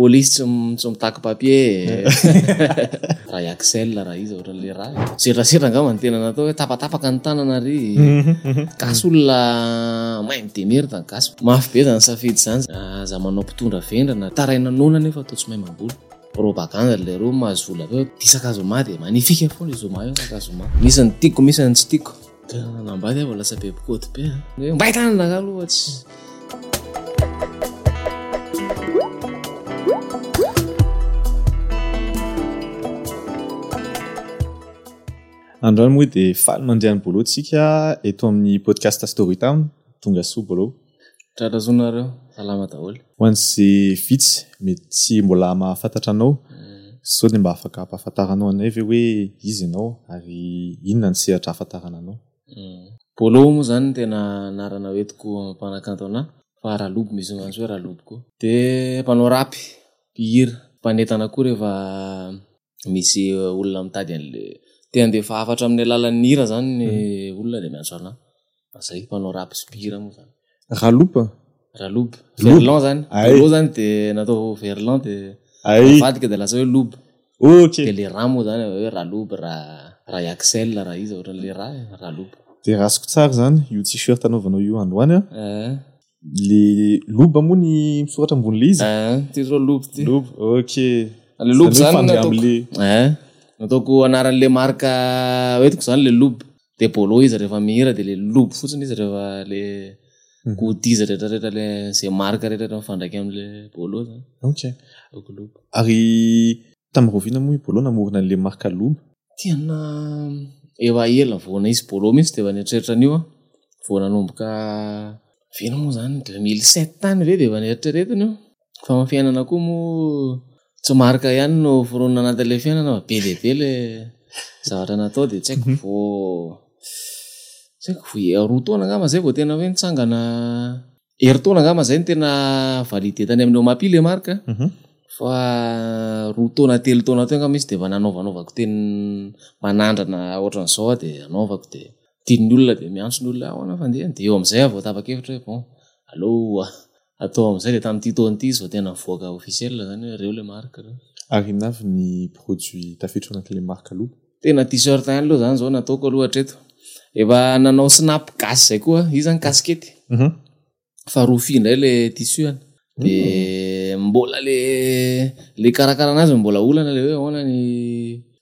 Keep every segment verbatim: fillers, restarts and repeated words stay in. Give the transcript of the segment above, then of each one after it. Police som som tac papier. Rayak sel la raiz ora le rai. Sira sira nga mantena na to tapa-tapa kantana na ri. Kasulla mai timir tan kasu. Mafpedan safid sans za manoptunda fendrana taraina nona nefa to tsy mai mambolo. Propaganda le ro mazula pe tisakazomade magnifique folo zomayo kazoma. Misan tiko misan tiko. Kana mbade wala sape pot pe. Baitan na galu ats. Androany moa dia faly mandeha ny BOLO tsika eto amin'ny podcast Storytown tonga soa BOLO. Tradazonareo, salama daholo. Ho an'ny sy vitsy mety tsy mbola mahafantatra anao, sao dia mba afaka ampahafantaranao anay ve hoe izy ianao ary inona ny sehatra ahafantarana anao? BOLO moa izany tena anarana hoe tokoa mpanakanto anahy fa Ralobo misy mantsy hoe Raloboko. Dia mpanao rapy, mpihira, mpanentana koa rehefa misy olona mitady an'ilay te ande fa afatra amin'ny alalan'ny hira zany ny olona de miantso ana. Azay mpanao rap spira moa zany. Ralobo, Ralobo, Verlan zany. Lo zany de natao Verlan de avadika de la soe Lobo. OK. Ke le ra moa zany hoe Ralobo ra ra Axel ra izy ora le ra Ralobo. De rasiko tsara zany io t-shirt anaovanao io androany a. Eh. Le Lobo moa ny misoratra ambony le izy. Eh, ty ro Lobo ty. Lobo. OK. Le Lobo zany natao. Eh. Natoko anaran'le marka hoetiko zany le Lobo. De BOLO izy rehefa mihira de le Lobo fotsiny izy rehefa le goody izy rehetrarehetra le izay marka rehetra mifandraika amin'le BOLO zany. OK. Natoko Lobo. Ary tamrovina moa i BOLO namorona an'le marka Lobo. Tiana eva ela vona izy BOLO mihitsy de vanetretran'io a. Vona nomboka vino moa zany deux mille sept tany ve de vanetretretran'io. Fa mafiainana koa moa tsy marka ihany no foronina anaty le fiainana be de be le zavatra natao de tsy haiko vo tsy haiko roa taona angamba zay vao tena hoe nitsangana heri taona angamba zay ny tena valide tany amin'ileo mampily le marka fa roa taona telo taona teo angamba izy de efa nanaovanaovako teny manandrana ohatran'izao de anaovako de tian'ny olona de miantso ny olona ao ana fandehany de eo amin'izay avao tapa-kevitra hoe bon aloha atao amin'izay le tamin'ity taona ity izy vao tena mivoaka ofisiela zany hoe reo le marka reo. Ary inona avy ny produit tafiditra anatin'ilay marka Lobo? Tena t-shirt ihany aloha zany zao nataoko aloha hatreto. Efa nanao snap gasy izay koa izy zany kaskety. Fa rofia indray le tissuany. Dia mbola le le karakara anazy mbola olana le hoe ahoana ny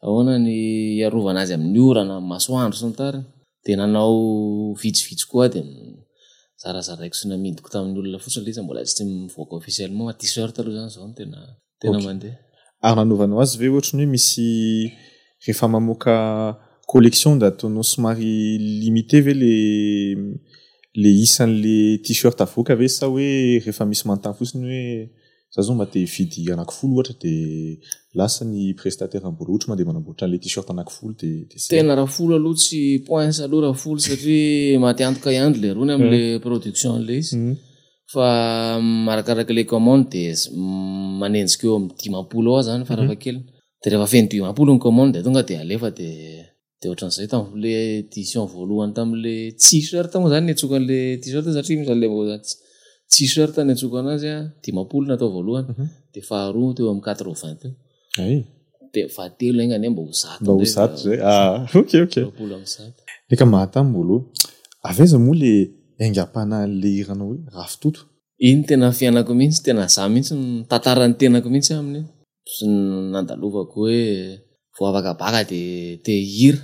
ahoana ny iarovana azy amin'ny orana, amin'ny masoandro sy ny tariny. Dia nanao vitsivitsy koa dia Sara Sara ek sona mid ko tamin'ny olona fotsiny le izy mbola tsy mivoaka ofisialement t-shirt aloha zany zao tena tena mandeha. Ary nanovanao azy ve ohatrany hoe misy rehefa mamoaka collection da ataonao somary limité ve le le isan'le t-shirt avoaka ve sa hoe rehefa misy mantany fotsiny hoe za zao mba te hividy anankifolo ohatra de lasa ny prestataire ambolo ohatra mandeha manamboatra an'ilay t-shirt anankifolo de tena raha folo aloha tsy points aloha raha folo satria matiantoka ihany le rony amin'le production le izy fa marakaraka le commande de manenjika eo amin'ny dimampolo ao zany farafahakeliny de rehefa feno dimampolo ny commande de tonga de alefa de de ohatran'izay tamin'le édition voalohany tamin'le t-shirt moa zany nitsokan'le t-shirt satria misy an'ilay moa zany t-shirt ny antsokana azy a dimampolo natao voalohany de faharoa teo amin'ny quatre-vingts teo. Ay. De fatelo enga nemba ho zato. Mba ho zato zay. Ah, OK OK. Dimampolo amin'ny zato. Eka mahatamy BOLO. Avaiza moa le engam-pana le hiranao hoe Ravitoto? Iny tena fiainako mihitsy tena za mihitsy mitantarany tenako mihitsy aminy. Sy nandalovako hoe voavaka baka de te hira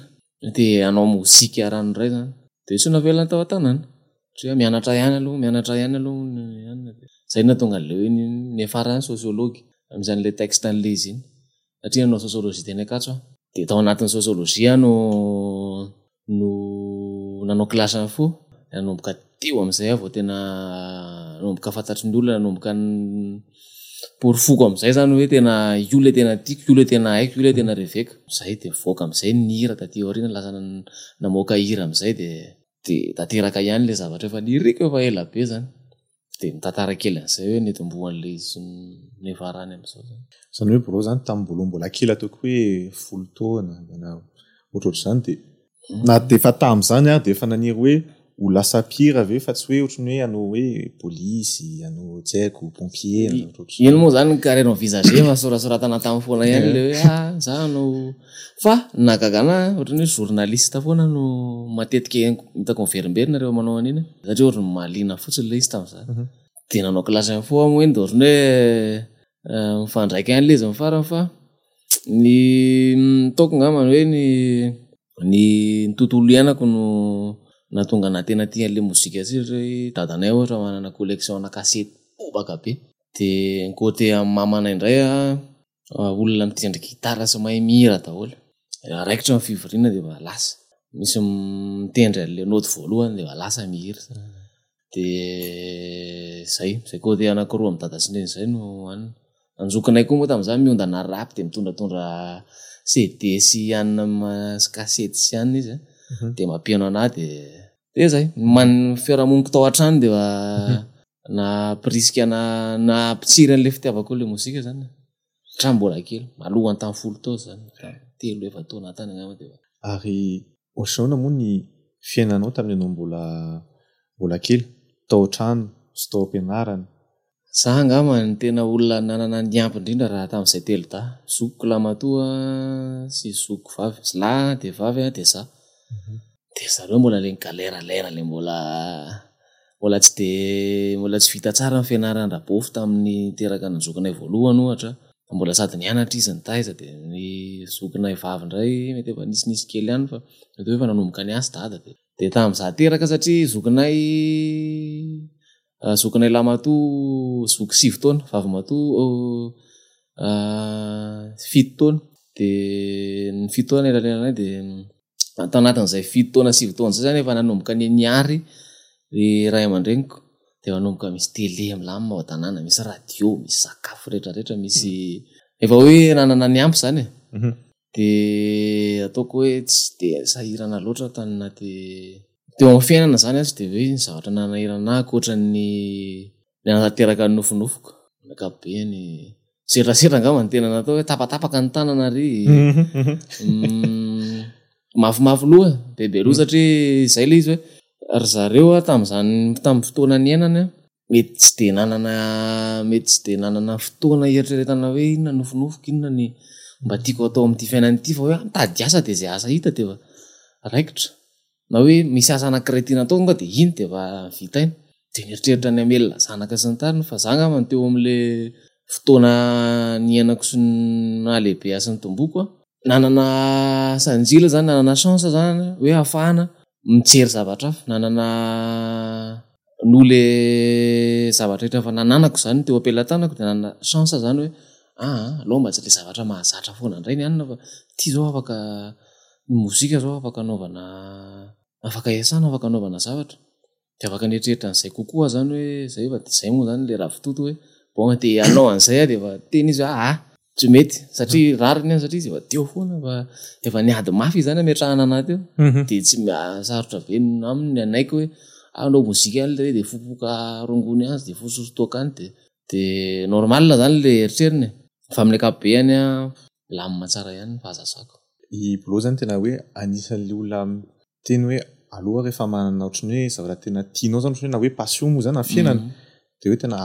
de anao mozika ranoray zany. De tsy navelana tao an-tanana. Tria mianatra ihany aloha, mianatra ihany aloha ihany. Zay na tonga le hoe niafarany sosiology amin'izan'le texte an'le izy iny. Satria no sosiologie teny akatso a. De tao anatin'ny sosiologie no no nanao klasy ny fo, nanomboka teo amin'izay avao tena nanomboka fantatry ny olona, nanomboka porofoko amin'izay zany hoe tena io le tena tiako, io le tena haiko, io le tena reveko. Zay de voaka amin'izay ny hira taty aoriana lasa namoaka hira amin'izay de de tateraka ihany le zavatra efa niriko efa ela be zany de mitantara kely an'izay hoe netombohan'le izy nefarany amin'izao zany zany hoe BOLO zany tamin'ny BOLO mbola kely ataoko hoe folo taona na ohatrohatr'izany de na de efa tamin'izany a de efa naniry hoe où la sapir avait fait souhait au tournoi à nos police à nos tchèques ou pompiers il nous a un carré dans visage ma sora sora tana tamfo na ele ah ça no fa na kagana rene journaliste vona no matetika ta confirmer na romano anina da jorn malina futsal lista ça tena no classe info mo endorne fa ndra kan les on fara fa ni tokanga manwe ni ni tutuliana kono natonga natena tia le musique asire tadanay ohatra manana collection na cassette bobaka be de côté mamana indray olona mitendry gitara sy mahay mihira daholo raikitra ny fivorina de valasa misy mitendry le note voalohany de valasa mihira de sai sai côté ana koro mitadasineny zay no any anjokinay koa moa tam'izany miondana rap de mitondratondra C D sy any cassette sy any izy de mampiano ana de de zay man fiarahamoniko tao an-trano de na prisika na na pitsira an'le fitiavako le mozika zany raha mbola kely malohany tamin'ny folo tao zany telo efa taona tany angamba de ary ohatrana moa ny fiainanao tamin'ny anao mbola mbola kely tao an-trano sy tao ampianarana za angamba ny tena olona nanana ny ampy indrindra raha tamin'izay telo ta zoko la matoa sy zoko vavy sy lahy de vavy de za de zareo mbola le galeralera le mbola mbola tsy de mbola tsy vita tsara ny fianaran-drabofo tamin'ny teraka nanjokinay voalohany ohatra mbola sady nianatra izy ny taiza de ny zokinay vavy indray mety efa nisinisy kely ihany fa mety efa nanomboka ny asa dada de de tamin'iza teraka satria zokinay zokinay lahy matoa zoky sivy taona vavy matoa fito taona de ny fito taona elanelanay de tao anatin'izay fito taona sivy taona zay zany efa nanomboka ny niary le ray aman-dreniko de manomboka misy tele amilamy ao tanàna misy radio misy sakafo rehetrarehetra misy efa hoe nanana ny ampy zany de ataoko hoe tsy de sahirana loatra tany anaty teo amin'ny fiainana zany azy de hoe zavatra nanahirana akoatran'ny nanateraka ny nofinofiko nakabeany serasera angamba ny tena natao hoe tapatapaka ny tanana ary mafimafy loha bebe loha satria zay le izy hoe ary zareo tamin'izany tamin'ny fotoana ny iainana mety tsy de nanana mety tsy de nanana fotoana eritreretana hoe inona nofinofiko inona ny mba tiako atao amin'ity fiainana ity fa hoe mitady asa de izay asa hita de raikitra na hoe misy asa anakiretiana atao tonga de iny de efa vitainy de nieritreritra ny amelona zanaka sy ny tariny fa za angamba ny teo amin'le fotoana ny iainako sy na lehibe asy ny tomboko a nanana sanjila zany nanana chance zany hoe afahana mitsery zavatra afa nanana no le zavatra rehetra fa nananako zany teo ampelantanako de nanana chance zany hoe ah aloha mba tsy le zavatra mahazatra foana indray ny anina fa ity zao afaka mozika zao afaka anaovana afaka iasana afaka anaovana zavatra de afaka nieritreritra an'izay kokoa zany hoe zay efa de zay moa zany le ravitoto hoe bona de anao an'izay a de efa teny izy hoe ah tsy mety satria rariny any satria izy efa teo foana fa efa niady mafy izany ametrahana anateo de tsy sarotra be aminy anaiko hoe anao mozika any le de fopoka rongony azy de fososotoaka any de de normal zany le eritreriny fa amin'ny akabeany a lamina tsara ihany fahazazako i BOLO zany tena hoe anisan'le olona teny hoe aloha rehefa manana otriny hoe zavatra tena tianao zany otriny na hoe passion moa zany amin'ny fiainana de hoe tena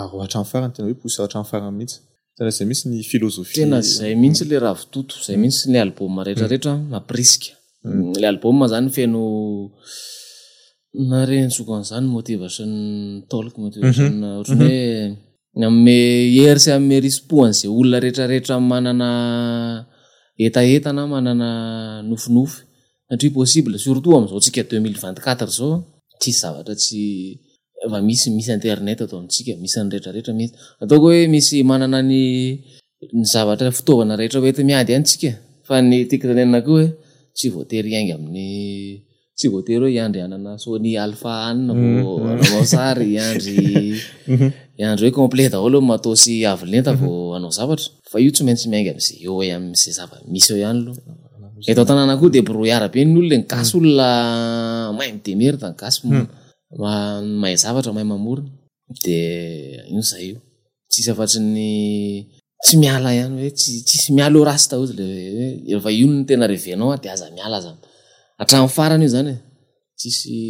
aroatra amin'ny farany tena hoe poseratra amin'ny farany mihitsy tena zay mihitsy ny filozofia tena zay mihitsy le ravitoto zay mihitsy le album rehetrarehetra naprisika le album zany feno na rentsoko an'izany motivation talk motivation otriny hoe amme hery sy amme response olona rehetrarehetra manana etaeta na manana nofinofy satria possible surtout amin'izao tsika deux mille vingt-quatre zao tsisy zavatra tsy efa misy misy internet atao amintsika misy any rehetrarehetra mihitsy ataoko hoe misy manana ny ny zavatra fitaovana rehetra hoety miady antsika fa ny tekitanena koa hoe tsy voatery aingy amin'ny tsy voatery hoe iandry anana Sony Alpha anina vao anao sary iandry iandry hoe complète daholo matao sy avy lenta vao anao zavatra fa io tsy maintsy miainga amin'izay eo hoe amin'izay zava misy eo ihany aloha eto tanàna koa de brouillard be ny olona ny gasy olona mahay midemery tany gasy mahay zavatra mahay mamorona de ino zay io tsisy afatry ny tsy miala ihany hoe tsisy miala eo rasy taozy le efa ino ny tena revenao de aza miala aza hatramin'ny farany io zany tsisy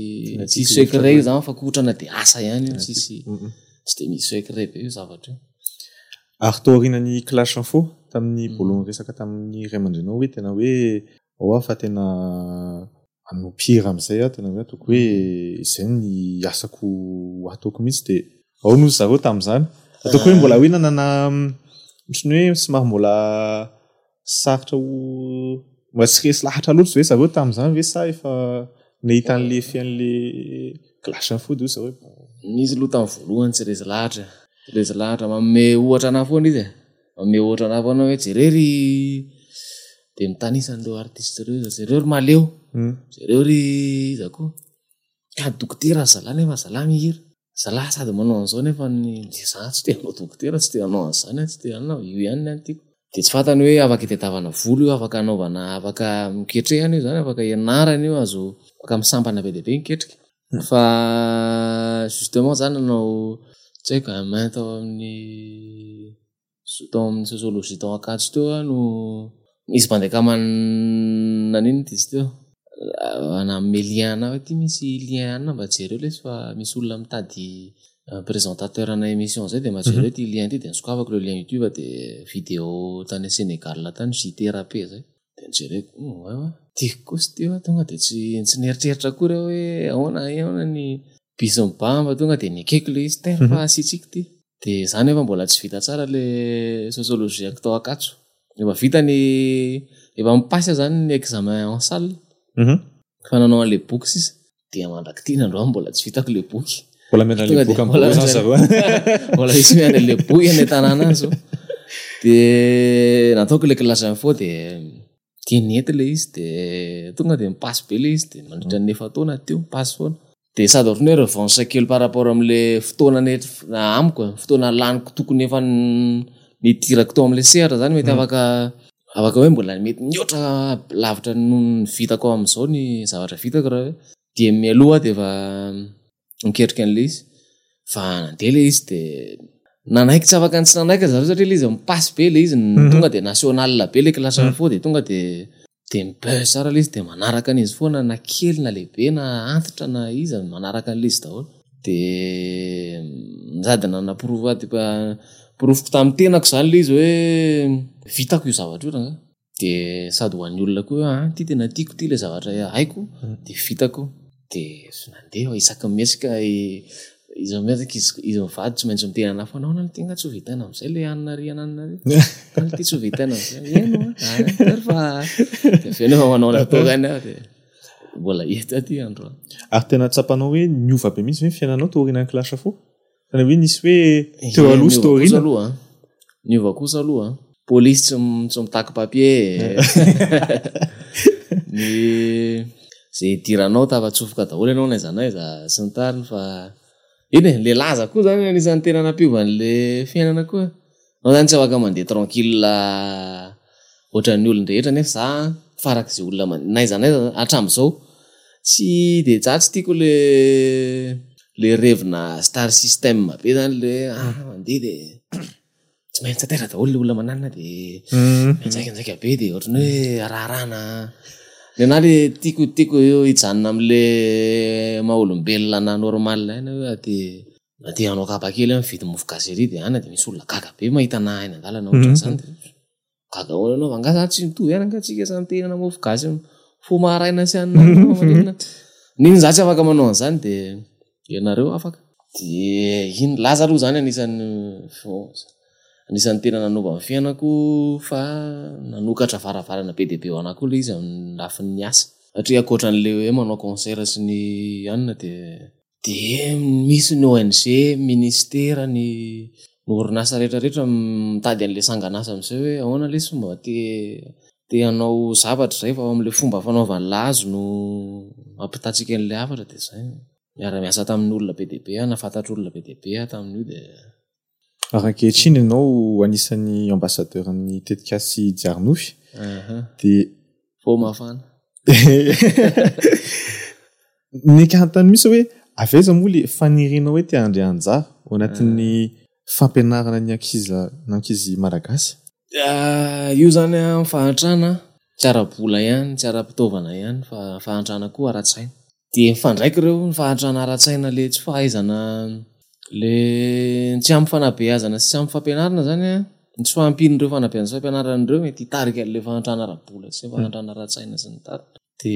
tsisy secret zany fa kotrana de asa ihany tsisy tsy de misy secret be zavatra artorinany clash info tamin'ny bolon resaka tamin'ny remandrenao hoe tena hoe oa fa tena anao pire am'izay a tena hoe toko hoe izay ny asako ataoko mihitsy de ao no zareo tamin'izany ataoko hoe mbola hoinana na otriny hoe tsy maro mbola sarotra ho mba tsy resy lahatra loatra hoe zareo tamin'izany ve sa efa nahita an'le fian'le clash info de zareo misy lotan voalohany tsy resy lahatra resy lahatra mamme ohatra ana foana izy mamme ohatra ana foana hoe jerery de mitanisany reo artiste reo zareo ry maleo zareo ry zako ka dokotera zala nefa zala mihira zala sady manao an'izao nefa de za tsy te hanao dokotera tsy te hanao an'izany tsy te hanao io ihany any tiako de tsy fantany hoe afaka itetavana volo io afaka anaovana afaka miketrehana io zany afaka ianarana io azo afaka misampana be debe miketrika fa justement zany anao tsy haiko amin'izay tao amin'ny tao amin'ny sociologie tao akatsy teo no misy mandekamanana aniny izy teo ana meliana hoe ty misy liana mba jereo lesy fa misy olona mitady présentateur ana émission zay de majereo ty lien ty de nsokoavako le lien YouTube de vidéo tany Sénégal tany J T R P zay de jereo oa ty kosteo tonga de tsy tsy neritreritra koa hoe aona aona ny pisomba tonga de nikeko le izy tena fa asitsiky ty de zany efa mbola tsy vita tsara le sociologie atao akatso efa vita ny efa mipasa zany ny examen en salle fa nanao an'le boky izy de mandraky ty nandroany mbola tsy vitako le boky mbola mianan'le boky mbola isy mianan'le boky any tanàna any zao de nataoko le classe info de tianety le izy de tonga de mipasy be le izy de mandritra nefa taona teo mipasy foana de sady orne revanche kely par rapport am'le fotoana nety amiko fotoana laniko tokony efa nitirako tao am'le sera zany mety afaka afaka hoe mbola mety niotra lavitra noho vitako am'izao ny zavatra vitako raha hoe de mialoha de efa miketrika an'le izy fa nandeha le izy de nanaiky tsy afaka ny tsy nanaika zareo satria le izy mipasy be le izy tonga de national be le klasan'ny fo de tonga de de mibeu sara le izy de manaraka an'izy foana na kely na lehibe na antitra na izy manaraka an'le izy daholo de mizady nanaprouva de porofoko tamin'ny tenako zany le izy hoe vitako io zavatra io raha de sady ho an'ny olona koa a ty tena tiako ty le zavatra haiko de vitako de nandeha isaky mesika izy mesika izy vady tsy maintsy mitena ana foana na tegna tsy vitana am'izay le anina ry anina ry ka ty tsy vitana am'izay eno ah terfa de fenao manao la togana de voilà yeta ty andro ary tena tsapanao hoe niova be mihitsy hoe fiainanao torina clash fo ana hoe nisy hoe teo aloha storina aloha ny vakosa aloha police tsy tsy mitaky papier ny zay tiranao tavatsofoka daholo ianao na izana iza sy ntariny fa iny le laza koa zany anisan'ny tena nampiovan'le fiainana koa anao zany tsy afaka mandeha tranquille ohatran'ny olona rehetra nefa za farak'izay olona na izana iza atram'izao tsy de za tsy tiako le le rêvena star system be zany le ah mandeha de tsy maintsy atera daholo le olona mananina de mianjaikainjaika be de ohatrany hoe araharana ny ana le tiakotiko eo hijanona am'le maha-olombelona na normal hany hoe de de anao kabakely mividy mofo gazery de ana de misy olona gaga be mahitana hainy andalana ohatran'izany de gaga olo anao vanga zany tsy mitovy ihany angatsika samy tehinana mofo gazy fo maharaina sy anina niny za tsy afaka manao an'izany de ianareo afaka de iny laza aloha zany anisan'ny anisan'ny tena nanaova ny fiainako fa nanokatra varavarana be debe o anako le izy amin'ny lafin'ny asa satria akotran'le hoe manao concert sy ny anina de de misy ny O N G ministera ny orinasa rehetrarehetra mitady an'le sanganasa am'izay hoe ahoana le fomba te te hanao zavatra zay fa am'le fomba fanaovan'ny lazo no ampitantsika an'le afatra de zay miara-miasa tamin'ny olona be debe a nafantatr' olona be debe a tamin'io de ary ankehitriny ianao anisan'ny ambassadeur amin'ny tetikasy jiarynofy de fô mafana neka antany mihitsy hoe avaiza moa le fanirinao hoe te andry anjara ao anatin'ny fampianarana ny ankizy ny ankizy malagasy io zany fahantrana tsy ara-bola ihany tsy ara-pitaovana ihany fa fahantrana koa ara-tsaina de mifandraiky ireo ny fahatranan-tsaina le tsy fahaizana le tsy ampy fanabeazana sy ampy fampianarana zany a ny tsy fahampian'ireo fanabeazana sy fampianaran'ireo mety hitarika an'le fahantranaram-bola sy fahantranaran-tsaina sy ny tariny. De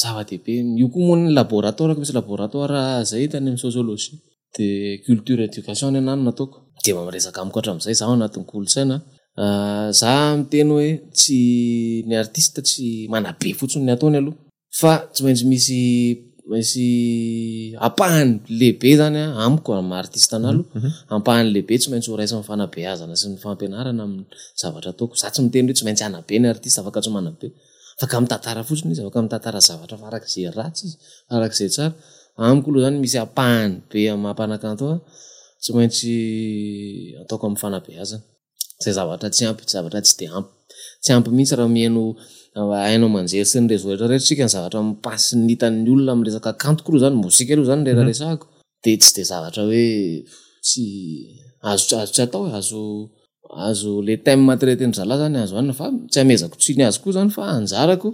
zava-dehibe io koa moa ny laboratoara ko misy laboratoara zay hitany amin'ny sosiôlôjia de culture éducation ny anana ataoko de mamresaka amiko hatramin'izay zaho anatin'ny kolontsaina. Za miteny hoe tsy ny artiste tsy manabe fotsiny ny ataony aloha fa tsy maintsy misy misy apahany lehibe zany a amiko amin'ny artiste analo apahany lehibe tsy maintsy ho raisiny fanabeazana sy ny fampianarana amin'ny zavatra ataoko. Za tsy miteny hoe tsy maintsy anabe ny artiste afaka tsy manabe afaka mitantara fotsiny izy afaka mitantara zavatra farak'izay ratsy izy farak'izay tsara amiko aloha zany misy apahany be mampanaka antoa tsy maintsy ataoko amin'ny fanabeazana. Zay zavatra tsy ampy zavatra tsy de ampy tsy ampy mihitsy raha mihaino hainao manjery sy ny rezoretra rehetratsika ny zavatra mipasy ny hitan'ny olona miresaka kantoko aloha zany mozika aloha zany rera resako de tsy de zavatra hoe tsy azoazo tsy atao azo azo le thème matereteny zala zany azo anina fa tsy amezako tsiny azy koa zany fa anjarako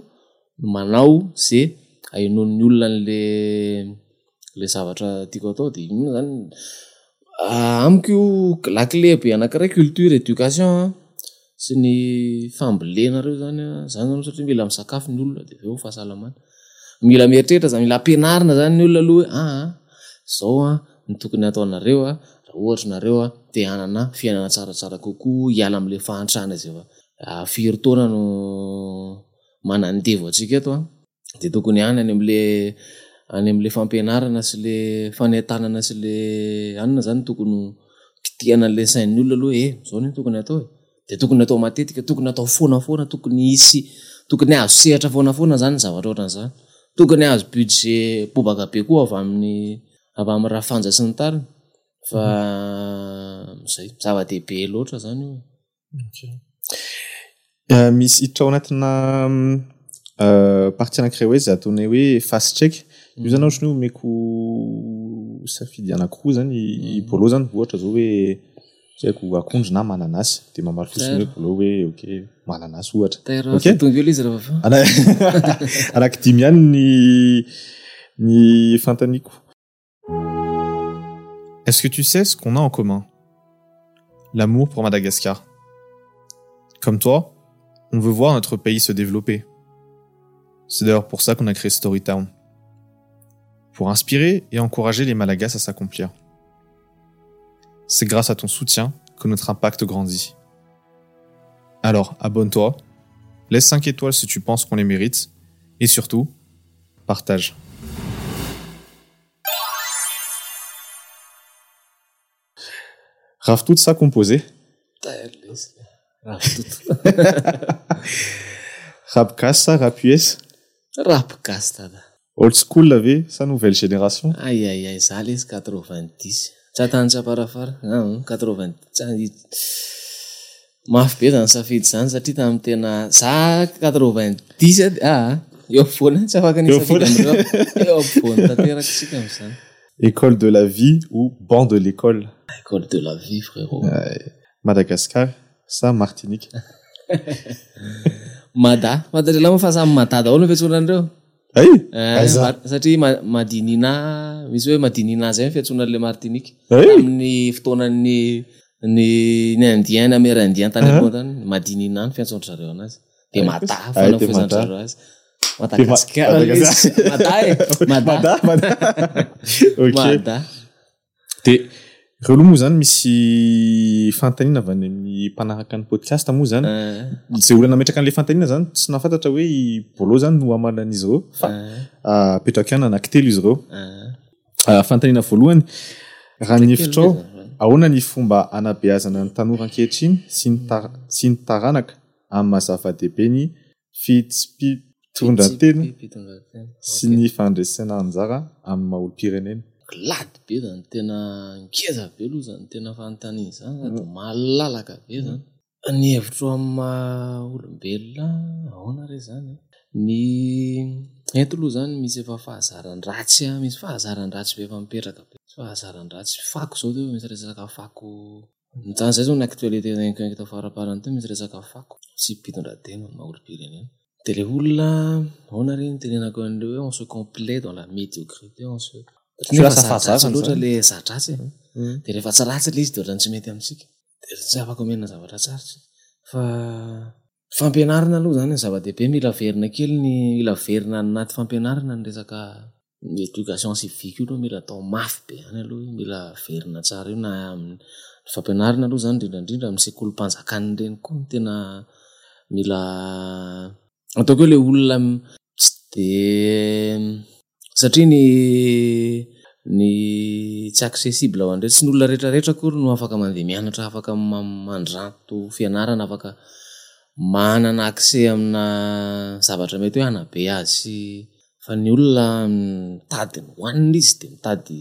manao zay hainon'ny olona n'le le zavatra tiako atao de inona zany amiko la clé be anakira culture éducation sy ny fambolena reo zany zany zany satria mila misakafo ny olona de eo fahasalamana mila mieritreritra zany mila ampianarina zany ny olona aloha ah zao a ny tokony ataonareo a raha ohatra nareo a te hanana fiainana tsaratsara kokoa hiala am'le fahantrana zay a firy taona no manandevo atsika eto a de tokony hany any am'le any am'le fampianarana sy le fanentanana sy le anona zany tokony kitiana an'le sain'ny olona aloha e zao ny tokony atao e de tokony atao matetika tokony atao fonafoana tokony isy tokony azo sehatra fonafoana zany zavatra ohatran'izany tokony azo budget pobaka be koa avy amin'ny avy amin'ny raha fanja sy ny tariny fa zay zava-dehibe loatra zany io. Misy hiditra ao anatina party anakireo hoe zay ataonay hoe fast check io zany ohatrany hoe meko safidy anankiroa zany i BOLO zany ohatra zao hoe tsy haiko akondro na mananasy de mamaro fotsiny hoe BOLO hoe ok mananasy ohatra ok tongolo izy raha fa araky dimy ihany ny ny fantaniko. Est-ce que tu sais ce qu'on a en commun? L'amour pour Madagascar. Comme toi, on veut voir notre pays se développer. C'est d'ailleurs pour ça qu'on a créé Storytown. Pour inspirer et encourager les Malagasy à s'accomplir. C'est grâce à ton soutien que notre impact grandit. Alors, abonne-toi, laisse cinq étoiles si tu penses qu'on les mérite, et surtout, partage. Rave tout ça composé. Rave tout. Rap casta, rap U S. Rap casta. Old school la ve, sa nouvelle génération. Aïe aïe aïe, ça les quatre-vingt-dix. Tatan ça para far. Non, quatre-vingt. Maf be dans sa fille sans satria tam tena sa quatre-vingt-dix ah, yo fona ça va gagner sa vie. Yo fona ta tera qui comme ça. École de la vie ou banc de l'école. École de la vie frérot. Madagascar, ça Martinique. Mada, mada de la faza mata da ono vetsoranreo. Ay, satria madinina misy hoe madinina zay fiantsona le Martinique amin'ny fotoanan'ny ny ny indiana amerandian tany akontany madinina ny fiantsona zareo anazy de mata fana fiantsona zareo azy Madagascar mata mata mata okay de relo moa zany misy fantanina avy any amin'ny mpanaraka ny podcast moa zany zay olona nametraka an'le fantanina zany tsy nafantatra hoe BOLO zany no amalan'izy ireo fa apetraka any anankitelo izy ireo. Fantanina voalohany raha ny hefitrao ahoana ny fomba anabeazana ny tanora ankehitriny sy ny taranaka amin'ny mahazava-dehibe ny fitondratena sy ny fandresena anjara amin'ny maha olo-pirenena. Lady be zany tena ngeza be aloha zany tena fanontaniana zany sady mahalalaka be zany ny hevitro amin'ny maha olombelona ahoana re zany ny eto aloha zany misy efa fahazaran-dratsy a misy fahazaran-dratsy be efa mipetraka be fahazaran-dratsy fako zao teo misy resaka fako zany zay zao ny aktualité zany kitafarapara ny teo misy resaka fako sy mpitondratena maha olombelona Telehulla, honarin, telenakondu, on se complaît dans la médiocrité, on se... Tu vas s'affaire, ça, l'autre, les s'attracer. T'es les fatsalasses, les deux, dans ce métier, t'es ça va combien, ça va t'attracer. Fa... Fampianarina aloha zany zava-dehibe mila verina kely ny ila verina anaty fampianarina ny resaka ny éducation civique io aloha mila atao mafy be any aloha mila verina tsara io na amin'ny fampianarina aloha zany ndrindrandrindra amin'ny sekolim-panjakan'ny reny koa ny tena mila ataoko eo ilay olona tsy de satria ny ny tsy accessible ho andreo tsy ny olona rehetrarehetra koa no afaka mandeha mianatra afaka mandranto fianarana afaka manana accès amina zavatra mety hoe anabe azy fa ny olona mitady ny hoanina izy de mitady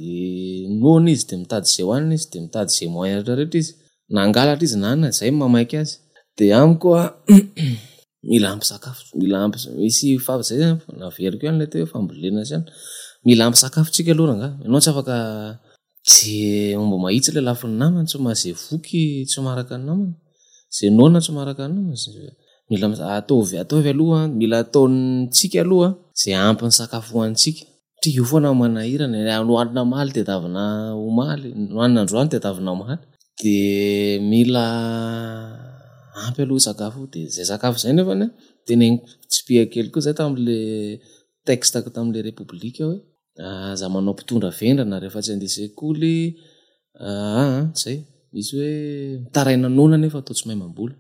noana izy de mitady zay hoanina izy de mitady zay moyen rehetrarehetra izy nangalatra izy nanana zay mamaiky azy de amiko a mila ampy sakafo mila ampy misy favy zay zany naveriko ihany le teo fambolena zany mila ampy sakafotsika aloha nga ianao tsy afaka tsy omba mahitsy le lafin'ny namany tsy mazay voky tsy maraka ny namany zay nona tsy maraka ny namany mila ataovy ataovy aloha mila ataontsika aloha zay ampiny sakafo hoantsika satria io foana manahirana nohanina maly de tavina omaly nohanina androany de tavina omaly de mila ampy aloha sakafo de zay sakafo zay nefany teneny tsipia kely koa zay tamin'le texte tamin'le repoblika hoe za manao mpitondra vendrana rehefa tsy andeha sekoly zay misy hoe mitaraina nona nefa atao tsy mahay mambola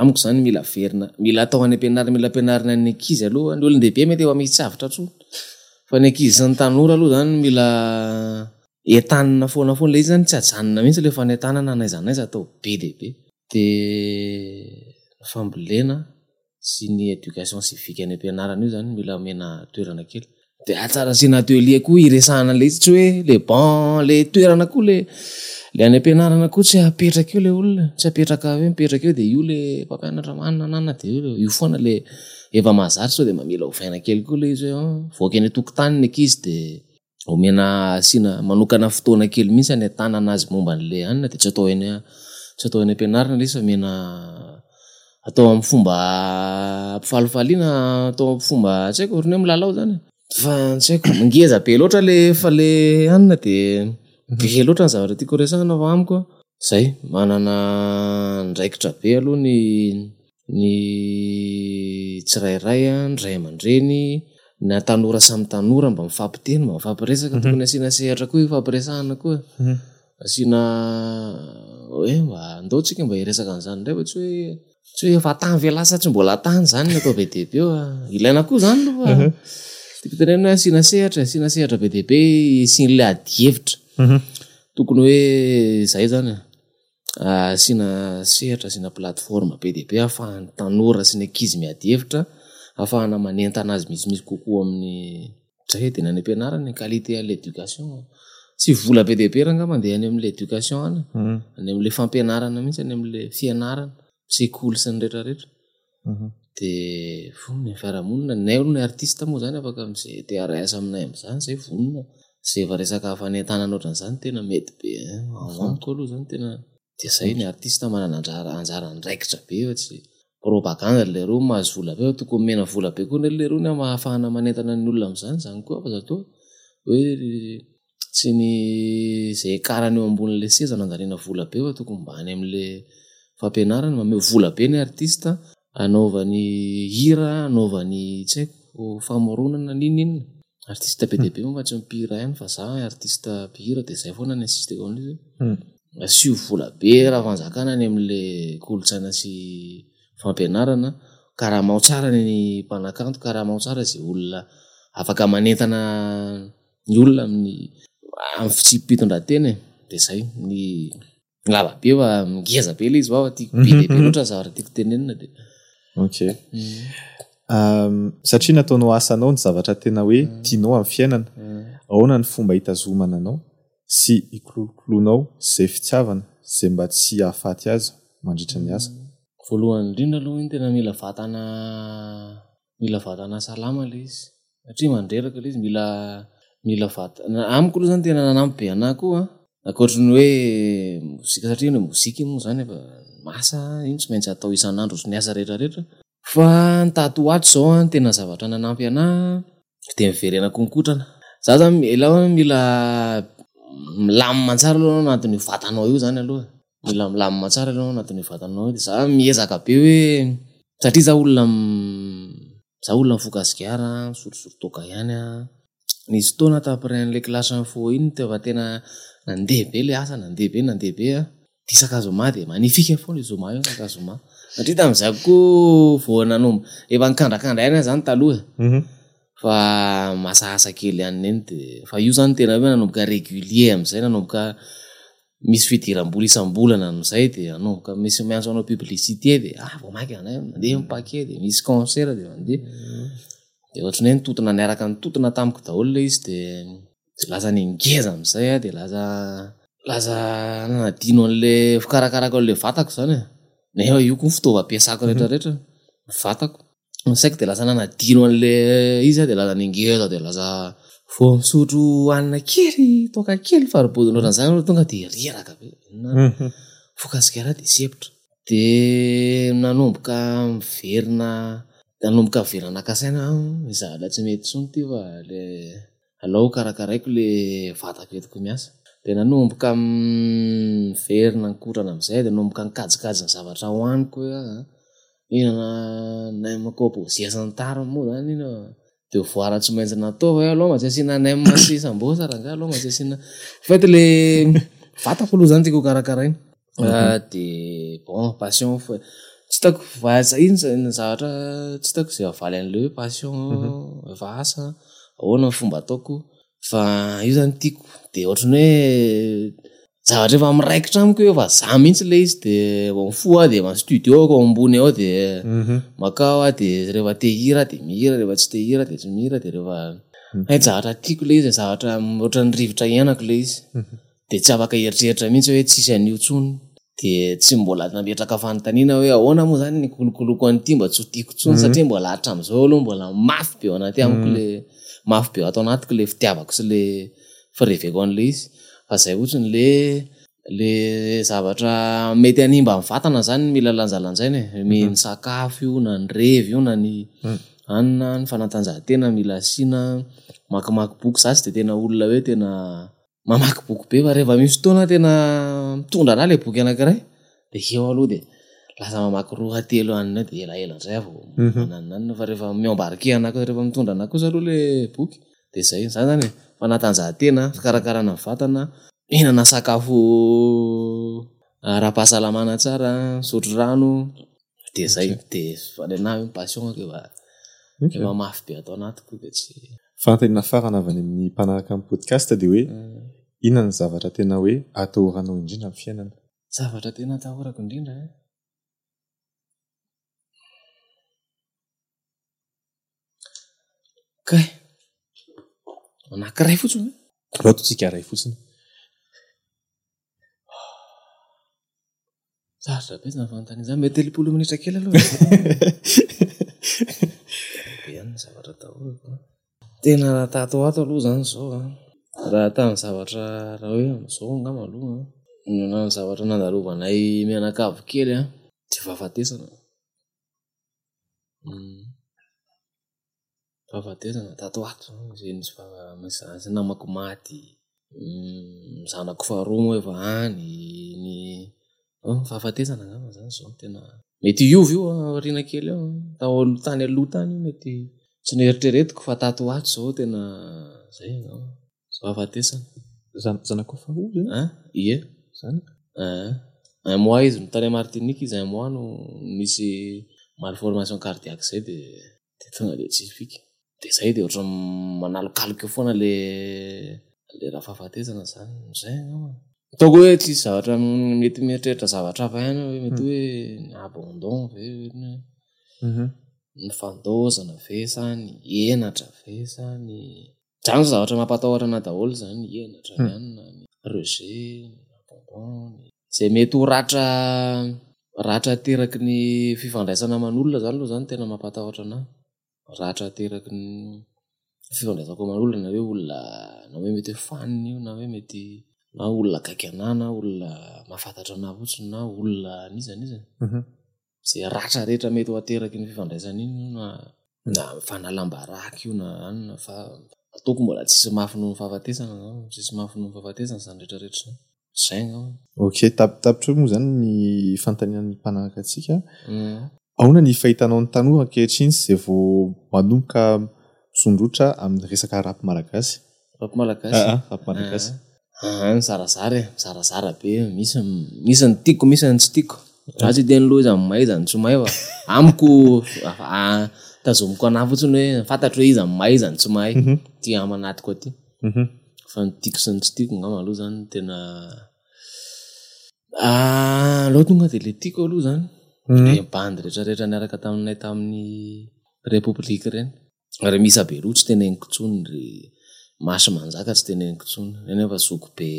amiko zany mila verina mila atao any ampianarina mila ampianarina ny ankizy aloha ny olon-dehibe mety efa misy tsavatra tsony fa ny ankizy zany tanora aloha zany mila entanina foanafoana ilay izy zany tsy ajanona mihitsy le fanentanana naizanaiza atao be dehibe de fambolena sy ny éducation civique any ampianarana io zany mila mena toerana kely de atsara sy natelier koa iresahana le izy tsy hoe le ban le toerana koa le le any ampianarana koa tsy apetraka eo le olona tsy apetraka hoe mipetraka eo de io le mpampianatra manina nana de io foana le efa mahazatra sao de mamila hovaina kely koa le izy hoe voaka eny tokontanyny ankizy de omena asiana manokana fotoana kely mihitsy any tanana azy momba n'le anina de tsy atao eny tsy atao eny ampianarana le izy fa mena atao amin'ny fomba mpifalifaliana atao amin'ny fomba tsy haiko orone milalao zany fa tsy haiko mangeza be loatra le fa le anina de be loatra ny zavatra tiako resahana fa amiko a zay manana ndraikitra be aloha ny ny tsirairay a ny ray aman-dreny na tanora samy tanora mba mifampiteny mba mifampiresaka tokony asiana sehatra koa ifampiresahana koa asiana hoe mba andaontsika mba hiresaka an'izany ndray fa tsy hoe tsy hoe efa tany velasa tsy mbola tany zany natao be debe eo a ilaina koa zany lofa tiko tenena sinasehatra sinasehatra be debe sin'ilay adievitra tokony hoe zay zany sinasehatra sina plateforme be debe ahafahan'ny tanora sy ny ankizy miadievitra ahafahana manentana azy misimisy kokoa amin'ny zay hoe tena any ampianarana qualité à l'éducation tsy vola be debe raha nga mandeha any amin'ilay éducation any any amin'ilay fampianarana mihitsy any amin'ilay fianarana sekoly sy ny rehetrarehetra de vonona fiarahamonina nay olona artiste moa zany afaka am'izay te arasa aminay am'izany zay vonona zay efa resaka hafanentanana ohatran'izany tena mety be amiko aloha zany tena de zay ny artiste manana anjara anjara ndraikitra be fa tsy propaganda le roa mahazo vola be tokony mena vola be koa ny le roa ny mahafahana manentana ny olona am'izany zany koa fa zatoa hoe tsy ny zay karana eo ambonin'la seza nanjanena vola be fa tokony mba any am'la fampianarana mameo vola be ny artiste anaovany hira anaovany tsy haiko famoronana nininna artiste be debe moa tsy mipira ihany fa za artiste mpihira de zay foana ny asisteko amin'izy asio vola be raha fanjakana any amin'la kolotsaina sy fampianarana karaha mao tsara ny mpanakanto karaha mao tsara zay olona afaka manentana ny olona amin'ny amin'ny fitsipitondratena de zay ny lavabe fa migeza be ilay izy vava tiako be debe loatra zavatra tiako tenenina de okay satria nataonao asanao ny zavatra tena hoe tianao amin'ny fiainana ahoana ny fomba hitazomana anao sy ikolokoloanao zay fitiavana zay mba tsy ahafaty azy mandritra ny asa voalohany indrindra aloha iny tena mila vatana mila vatana salama ilay izy satria mandreraka ilay izy mila mila vatana amiko aloha zany tena nanampy be anahy koa akoatra ny hoe mozika satria ny mozika moa zany efa masa iny tsy maintsy atao isan'andro sy ny asa rehetrarehetra Fa ny tato ato zao an tena zavatra nanampy ana de miverena konkotrana. Za zany ela mila milamina tsara aloha anatin'ny vatanao io zany aloha. Mila milamina tsara aloha anatin'ny vatanao io. Za miezaka be hoe satria za olona za olona fokasikara sorosoro toka ihany a. Nisy tona tapiren'le klasa ny fo iny te va tena nandeha be le asa nandeha be nandeha be a. Tisaka zoma de manifika foana zoma io saka zoma. Satria tamin'izay koa voananomba efa nikandrakandra ihany zany taloha fa masahasa kely ihany eny de fa io zany tena hoe nanomboka régulier amin'izay nanomboka misy fidiram-bola isam-bolana amin'izay de nanomboka misy miantso anao publicité de ah voamaky anay mandeha mipaquet de misy concert de mandeha de ohatran'ny totona niaraka ny totona tamiko daholo le izy de lasa ningeza amin'izay de lasa lasa nanadino an'le fikarakarako an'le vatako zany e. Neo io koa fitaovam-piasako rehetrarehetra vatako saiko de lasa nanadino an'le izy de lasa ningeza de lasa vao misotro anina kely toaka kely farobodinao ran'izany tonga de reraka be fokasikara de sepitra de nanomboka miverina nanomboka miverina nakasaina zala tsy mety tsony ty fa le alao karakaraiko le vatako etiko miasa de nanomboka miverina nkorana amin'izay de nanomboka nikajikajy ny zavatra hoaniko inana nay makopo siasantarany moa zany ina de voara tsy maintsy natao hoe aloha matsasina nay masy sambosa ranga aloha matsasina fety le vatako aloha zany tiako karakaraina de bon passion tsy tako vaza iny zany zavatra tsy tako zay avaly an'le passion efa asa ahoana ny fomba ataoko fa io zany tiako de ohatrany hoe zavatra efa miraikitra amiko eo fa za mihitsy le izy de mifoa de ma studio ako ambony ao de makao a de rehefa tehira de mihira rehefa tsy tehira de tsy mihira de rehefa ay zavatra tiako le izy zavatra ohatran'ny rivotra ianako le izy de tsy afaka eritreritra mihitsy hoe tsisy an'io tsony de tsy mbola nampetraka fanontaniana hoe ahoana moa zany ny kolokoloako an'ity mba tsy ho tiako tsony satria mbola hatramin'izao aloha mbola mafy be ao anaty amiko le mafy be atao anatiko le fitiavako sy le fireveko an'le izy fa zay ohatriny le le zavatra mety any mba mivatana zany mila lanjalanjaina e ny sakafo io na ny revy io na ny anina ny fanatanjahantena mila asiana makimaky boky zany de tena olona hoe tena mamaky boky be fa rehefa misy fotoana tena mitondra ana le boky anankiray de eo aloha de lasa mamaky roa telo anina de elaela ndray vao nananana fa rehefa miambarike anako rehefa mitondra ana kosa aloha le boky de zay zany zany fanatanjahantena fikarakarana vatana mihinana sakafo ara-pahasalamana tsara sotro rano de zay de fanenana passion keva keva mafy be atao anatiko de tsy fantanina farana avy any amin'ny mpanaraka amin'ny podcast de hoe inona ny zavatra tena hoe atahoranao indrindra amin'ny fiainana zavatra tena atahorako indrindra e kay anakiray fotsiny raha totsika iray fotsiny zavatra be nafantaniny zany mety telopolo minitra kely aloha iany zavatra daholo tena raha tato ato aloha zany zao a raha tany zavatra raha hoe amin'izao angamba aloha nana ny zavatra nandarovanay mianakavy kely a tsy fahafatesana fahafatesana tato ato zay nisy fahafatesana namako maty zanako faharoa moa efa any ny fahafatesana angamba zany zao tena mety iovy io arina kely eo taolo tany aloha tany mety tsy neritreretiko fa tato ato zao tena zay angamba fahafatesana zanako faharoa zany a ie zany un mois izy mitany Martinique izy un mois no misy malformation cardiaque zay de de tonga de tsy fika de zay de ohatran'ny manalokaloka eo foana le le raha fahafatesana zany zay angamba ataoko hoe tsisy zavatra mety mieritreritra zavatra afa ihany hoe mety hoe abondon ve ny fandozana ve zany enatra ve zany zany zavatra mampatahotra ana daholo zany enatra ihany na ny rejet abondon zay mety ho ratra ratra teraky ny fifandraisana aman'olona zany aloha zany tena mampatahotra ana ratra teraky ny fifandraisako aman'olona na hoe olona na hoe mety hoe faniny io na hoe mety na olona kaiky ana na olona mahafantatra ana fotsiny na olona nizany izany zay ratra rehetra mety ho ateraky ny fifandraisana iny na na mifanalambaraky io na anona fa ataoko mbola tsisy mafy noho ny fahafatesana zao tsisy mafy noho ny fahafatesana zany rehetrarehetra zany zao. Ok, tapitapitra moa zany ny fantanian'ny mpanaraka atsika. Aona ny fahitanao ny tanora ankehitriny zay vao manomboka sondrotra amin'ny resaka rap malagasy? Rap malagasy? Ah, rap malagasy. Ah, sarazara, sarazara be, misy misy ny tiako, misy ny tsy tiako. Ratsy den loha izy amay zany tsy may fa amiko tazomiko anahy fotsiny hoe fantatro hoe izy amay zany tsy may ty amanatiko aty fa ny tiako sy ny tsy tiako angamba aloha zany tena aloha tonga de le tiako aloha zany le bandy rehetrarehetra niaraka taminay tamin'ny repoblika reny ary misy abe roa tsy teneniko tsony ry Masy Manjaka tsy teneniko tsony eny efa zoko be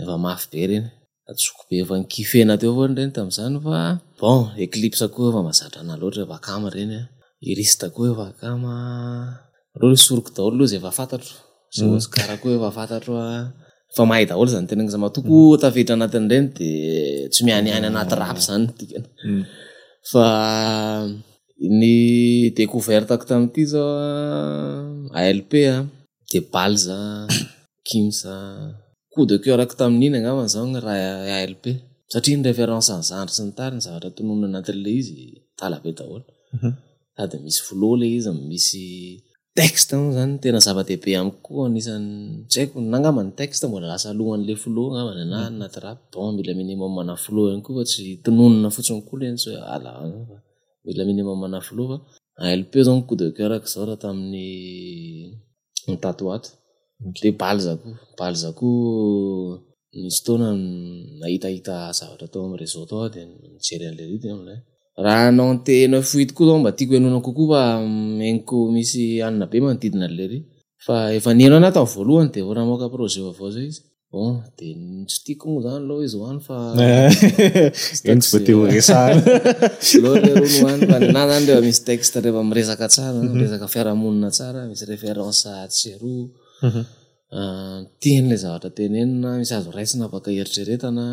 efa mafy be reny. Atsoko be efa nikifena teo avao reny tamin'izany fa bon eclipse koa efa mazatra ana loatra efa kama reny a irista koa efa kama rolo soroko daholo aloha zay efa fantatro zay oskara koa efa fantatro a fa mahay daholo zany teneniko zay matoko tafitra anatin'ireny de tsy mianiany anaty rap zany dikany fa ny découvertako tamin'ity zao a A L P a de Balza Kimsa coup de cœur ak tamin'iny angamba zao ny raha A L P satria ny référence anzandry sy ny tariny zavatra tononona anatin'le izy talabe daholo sady misy flo le izy misy texte moa zany tena zava-dehibe amiko koa anisan'ny tsy haiko nangamba ny texte mbola lasa alohan'le flo angamba na anaty rap bon mila minimum mana flo ihany koa fa tsy tononona fotsiny koa le tsy ala mila minimum mana flo fa A L P zao ny coup de cœur ak zao raha tamin'ny tatoato. De Balza koa, Balza koa nisy taona nahitahita zavatra tao amin'ny réseau tao dia nijery an'ilay rito aminay. Raha anao ny tena foito koa zao mba tiako ianona kokoa fa megniko misy anina be manodidina an'ilay rito fa efa nianona tamin'ny voalohany dia vao namoaka projet vaovao zao izy. Bon dia tsy tiako moa zany aloha izy hoany fa eny tsy voateo resahana loha leroa hoany fa na zany rehefa misy texte rehefa miresaka tsara miresaka fiarahamonina tsara misy référence tsy aroa tian'ilay zavatra tenenina misy azo raisina baka eritreretana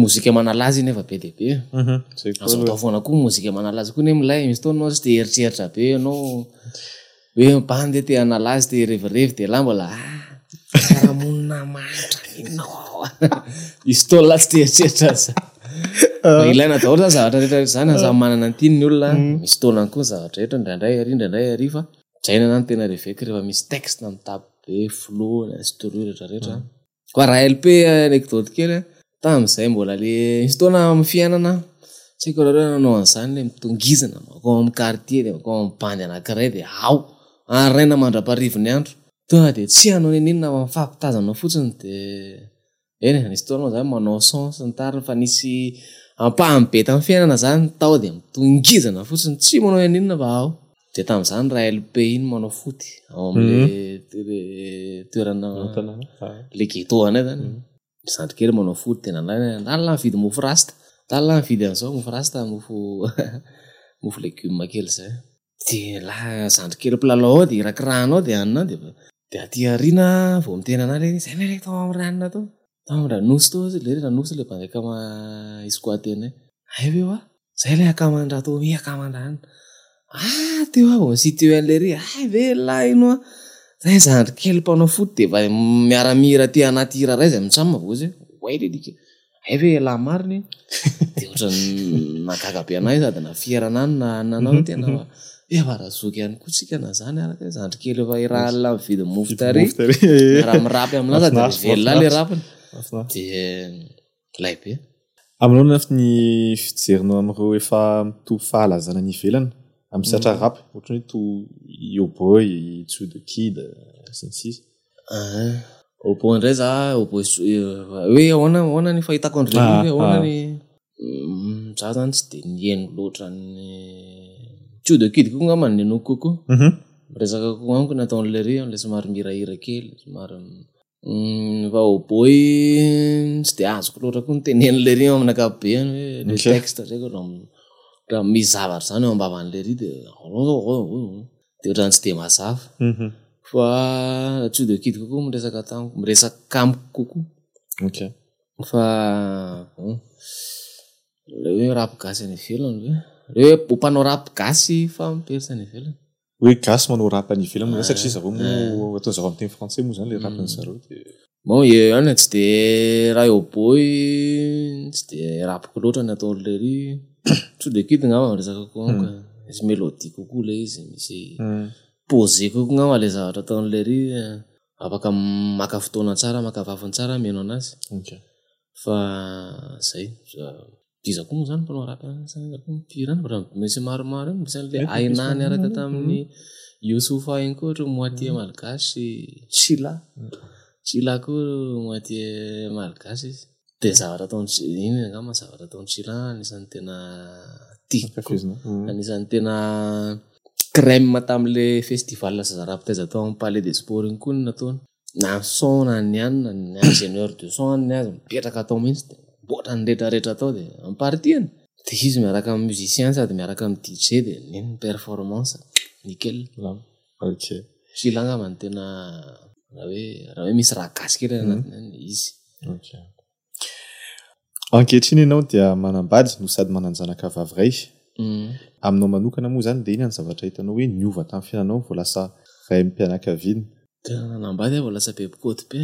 mozika manalazy iny efa be dehibe azo atao foana koa mozika manalazy koa ny milay misy taona anao tsy de eritreritra be ianao hoe bandy te analazy te revirevy de lah mbola karahamonina manitra inao izy taona lah tsy de eritreritra aza ilaina daholo zany zavatra rehetrarehetra zany aza manana antininy olona misy taonany koa zavatra rehetra indraindray ary indraindray ary fa zaina nany tena reveky rehefa misy texte amin'ny tapobe flo na story rehetrarehetra fa raha L P anekdote kely tamin'izay mbola le misy taona amin'ny fiainana tsy haiko raha nanao an'izany le mitongizana makao amin'ny quartier dia makao amin'ny bandy anankiray dia ao araina mandrapariviny andro tonga dia tsy hanao ninina fampitazanao fotsiny dia eny nisy taona zany manao son sy ny tariny fa nisy ampahamibe tamin'ny fiainana zany tao dia mitongizana fotsiny tsy manao ninina fa ao dia tamin'izany raha L P iny manao foty ao amin'ilay toerana le ghetto any zany zandry kely manao foty tena nalina mividy mofo rasta talina mividy an'izao mofo rasta mofo mofo legioma kely zay dia lah zandry kely mpilalao ao dia irakirahanao dia anina dia dia aty ariana vao mitena ana leny zay nalay tao amin'ny ranona tao tao amin'ny ranosy tao izy le ranosy le bangaika ma izy koa tenay ay be oa zay ilay akaman-draha tao mi akaman-drahana ah teo avao misy teo an'ilay ry ay ve lahy ino a zay zandry kely mpanao foty de efa miaramira ty anaty hira ray zay mitsamy mavozy oay lelika ay ve lahy mariny de ohatrany nagaga be anay sady na fieranany na nanao tena fa efa razoky ihany koa tsika na zany araka zandry kely efa iraha alina mividy mofo tare raha mirapy amin'ilay sady mivelona le rapiny de lay be aminao nafy ny fijerinao amin'ireo efa mitombo fahalazana ny ivelana am'satra rap ohatrany to yo boy to the kid sensis ah opo ndray za opo we ona ona ni fight contre lui ona ni chance de nien lotra ni to the kid kunga man ni nokoko resaka kunga kuna ton le ri on les mar mira irakil mar va opo ste as lotra kun tenen le ri on na kapian le texte rego nom raha misy zavatra zany eo ambavan'ilay ry dia de ohatrany tsy de mahazafa fa tsy de kitiko kokoa miresaka tamiko miresaka kamiko kokoa fa bon Leo rap kasih ni film tu. Leo bukan rap kasih, faham persen ni film. Oui, casse mon rap ni film. Moi c'est ça, moi autant ça en français, moi les rap en sarut. Bon, et on était rayo boy, c'était rap couleur na tolleri. Tout de kit ngam les akon. C'est mélodique beaucoup les c'est posé beaucoup ngam les autres tolleri. Apaka makafutona tsara, makavavon tsara mino nazy. OK. Fa zay dizako moa zany mpanao rap zany mpirany mba misy maromaro misy le Ainana niaraka tamin'ny Youssoufa iny koa ro moitié malgasy Chila Chila koa moitié malgasy de zavatra ataony iny angamba zavatra ataony Chila anisan'ny tena tiako anisan'ny tena crème tamin'le festival zara peut-être atao amin'ny palais des sports iny koa nataony na son any any na ingénieur de son any mipetraka atao mihitsy de boatra ny rehetrarehetra atao de ampartiany de izy miaraka amin'ny musicien sady miaraka amin'ny D J de neny performance nickel ok silanga man tena raha hoe raha hoe misy raha gasy kely anatiny izy ok ankehitriny ianao dia manambady no sady mananjanaka vavy iray aminao manokana moa zany de iny ny zavatra hitanao hoe niova tamin'ny fiainanao volasa ray mpianakaviana tena nambady vola sa be koty be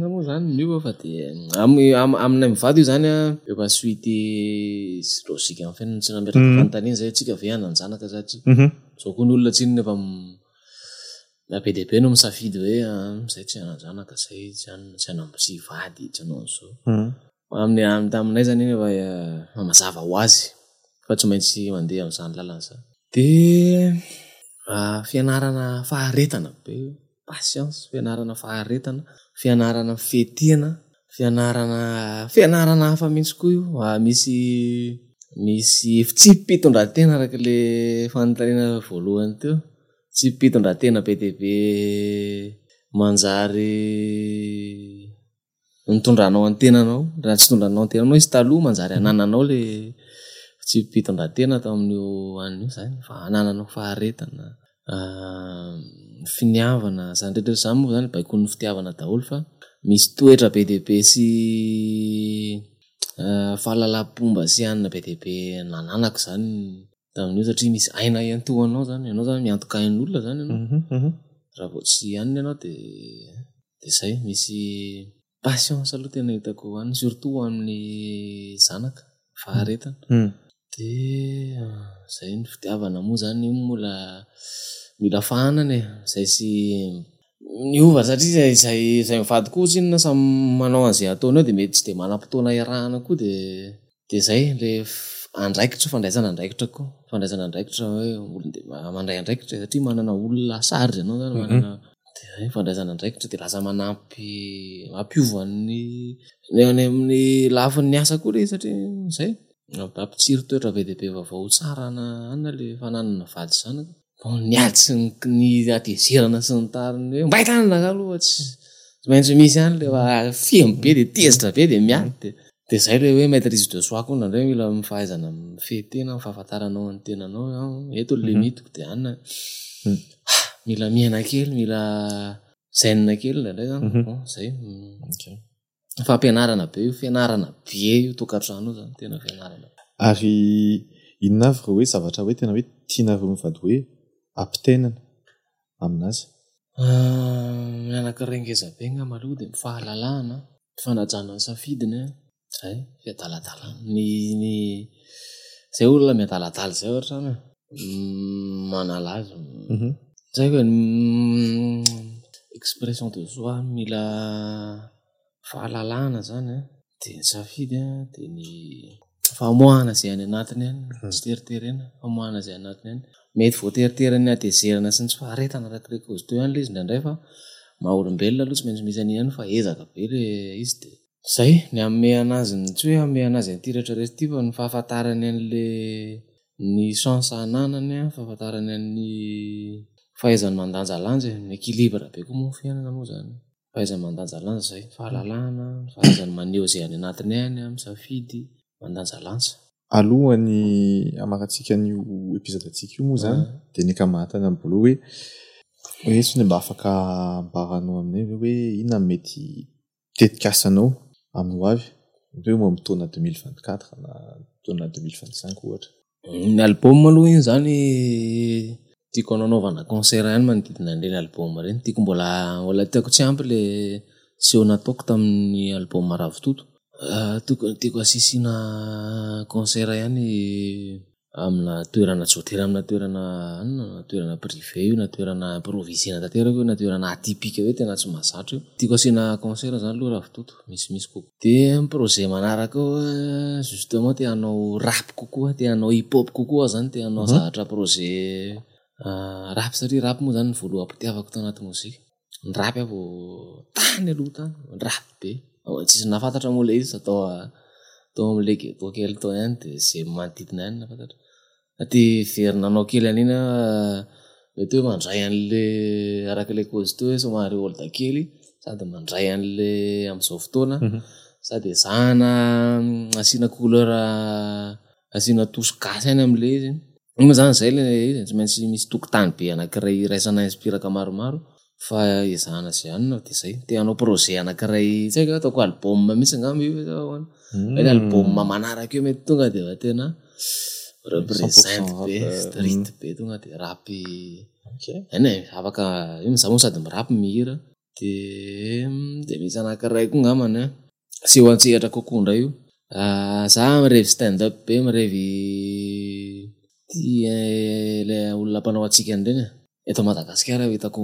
na mo zany niova fa de amina mivady zany be ba suite rosika amfenina tsena mbe tantanin zay tsika veana njanaka zati so kunulna tsinne ba na P D P no msafidi we zay tsena njanaka zay zany tsena msi vady tsena so amne amtamna zany ne ba masava wazi fa tsumetsi mande amsan lalansa de ah fianarana faharetana be patience fianarana faharetana fianarana fetiana fianarana fianarana hafa mihitsy koa io ah misy misy tsy pitondratena raha le fantarina voalohany teo tsy pitondratena P T V manjary ntondranao antenanao raha tsy tondranao antenanao izy taloha manjary anananao le tsy pitondratena tamin'io an'io zany fa anananao faharetana finiavana zany rehetra zany moa zany baikony fitiavana daholo fa misy toetra be debe sy fahalalam-pomba sy anina be debe nananako zany tamin'io satria misy aina iantohanao zany ianao zany miantokain'olona zany ianao raha vao tsy anina ianao de de zay misy patience aloha tena hitako any surtout amin'ny zanaka faharetana de zay ny fitiavana moa zany io mbola mila fahanana e zay sy niova satria zay zay zay mivady koa izy na samy manao an'izay ataonao de mety tsy de manam-potoana iarahana koa de de zay le andraikitra fandraisana andraikitra koa fandraisana andraikitra hoe olona de mandray andraikitra satria manana olona sary ianao zany manana de zay fandraisana andraikitra de lasa manampy mampiovan'ny ny any amin'ny lafin'ny asa koa le satria zay ampitsiro toetra be debe vaovao tsarana anna le fananana vady zanaka niady sy ny atezerana sy ny tariny hoe mbaitanaka aloha tsy maintsy misy any lefa fiemy be de tezitra be de miady de zay le hoe maîtrise de soi koa nandray mila mifahaizana mifehtena mifahafantaranao ny tenanao eto ny limitiko de anna mila miaina kely mila zainina kely nandray zany zay fampianarana be io fianarana be io tokantrano zany tena fianarana ary inona avy hoe zavatra hoe tena hoe tiana avy mivady hoe ampitenana aminazy mianakirengeza be angamba aloha de mifahalalana mifanajanana ny safidiny zay fiadaladala ny ny zay olona miadaladala zay ohatra any manala azy zay hoe expression de soi mila fahalalana zany de ny safidy de ny famoahana zay any anatiny any tsy teriterena famoahana zay anatiny any mety voateriterany atezerana sy ny tsy faharetana arakaraka ozy teo any le izy ndraindray fa mahaolombelona aloha tsy maintsy misy any ihany fa ezaka be le izy de zay ny ame anazy ny tsy hoe ame anazy anty rehetra rehetra ty fa ny fahafantarany an'le ny chance ananany a fahafantarany an'ny fahaizany mandanjalanja ny équilibre be koa moa fiainana moa zany fahaizany mandanjalanja zay fahalalana fahaizany maneho zay any anatiny any amin'ny safidy mandanjalanja alohany amakatsika an'io episode atsika io moa zany de neka mahatany amin'ny BOLO hoe hoe tsy mba afaka ambaranao aminay hoe inona mety tetikasanao amin'ny avy Deux mois tourne à deux mille vingt-quatre, tourne à deux mille vingt-cinq ou autre. L'album malouin zany tiko nanovana concert any manodidina an'ireny album ireny tiko mbola mbola tiako tsy ampy le seho nataoko tamin'ny album Maravitoto. Tokony tiko asisiana concert ihany amina toerana tsotera amina toerana anona toerana privé io na toerana improvisena tanteraka io na toerana atipika hoe tena tsy mahazatra io. Tiko asina concert zany loha Maravitoto misimisy kokoa. De un projet manaraka justement te hanao rap kokoa, te hanao hip hop kokoa zany, te hanao zatra projet Uh, rap satria rap moa zany voaloha ampitiavako tao anaty mozika. Ny rap a vo tany aloha tany, ny rap be. Tsisy nafantatra moa le izy atao atao am'le ghetto kely tao ihany de zay manodidina ihany nafantatra. Ty verinanao kely an'iny a mety hoe mandray an'le araka le cause teo hoe somary olda kely sady mandray an'le am'izao fotoana sady ezahana asiana couleur asiana toso gasy ihany am'le izy. Moa zany zay le izy tsy maintsy misy tokotany be anankiray iraisana inspiraka maromaro fa ezahana zay anona de zay te hanao projet anankiray tsy haiko ataoko album mihitsy angamba io zao any album manaraka io mety tonga de tena represente be street be tonga de rap okay ene afaka io misy sady mirap mihira de de misy anankiray ko angamba ne tsy ho antsehatra kokoa ndray io za mirevy stand up be mirevy dia le olona mpanao atsika ndreny eto Madagasikara vitako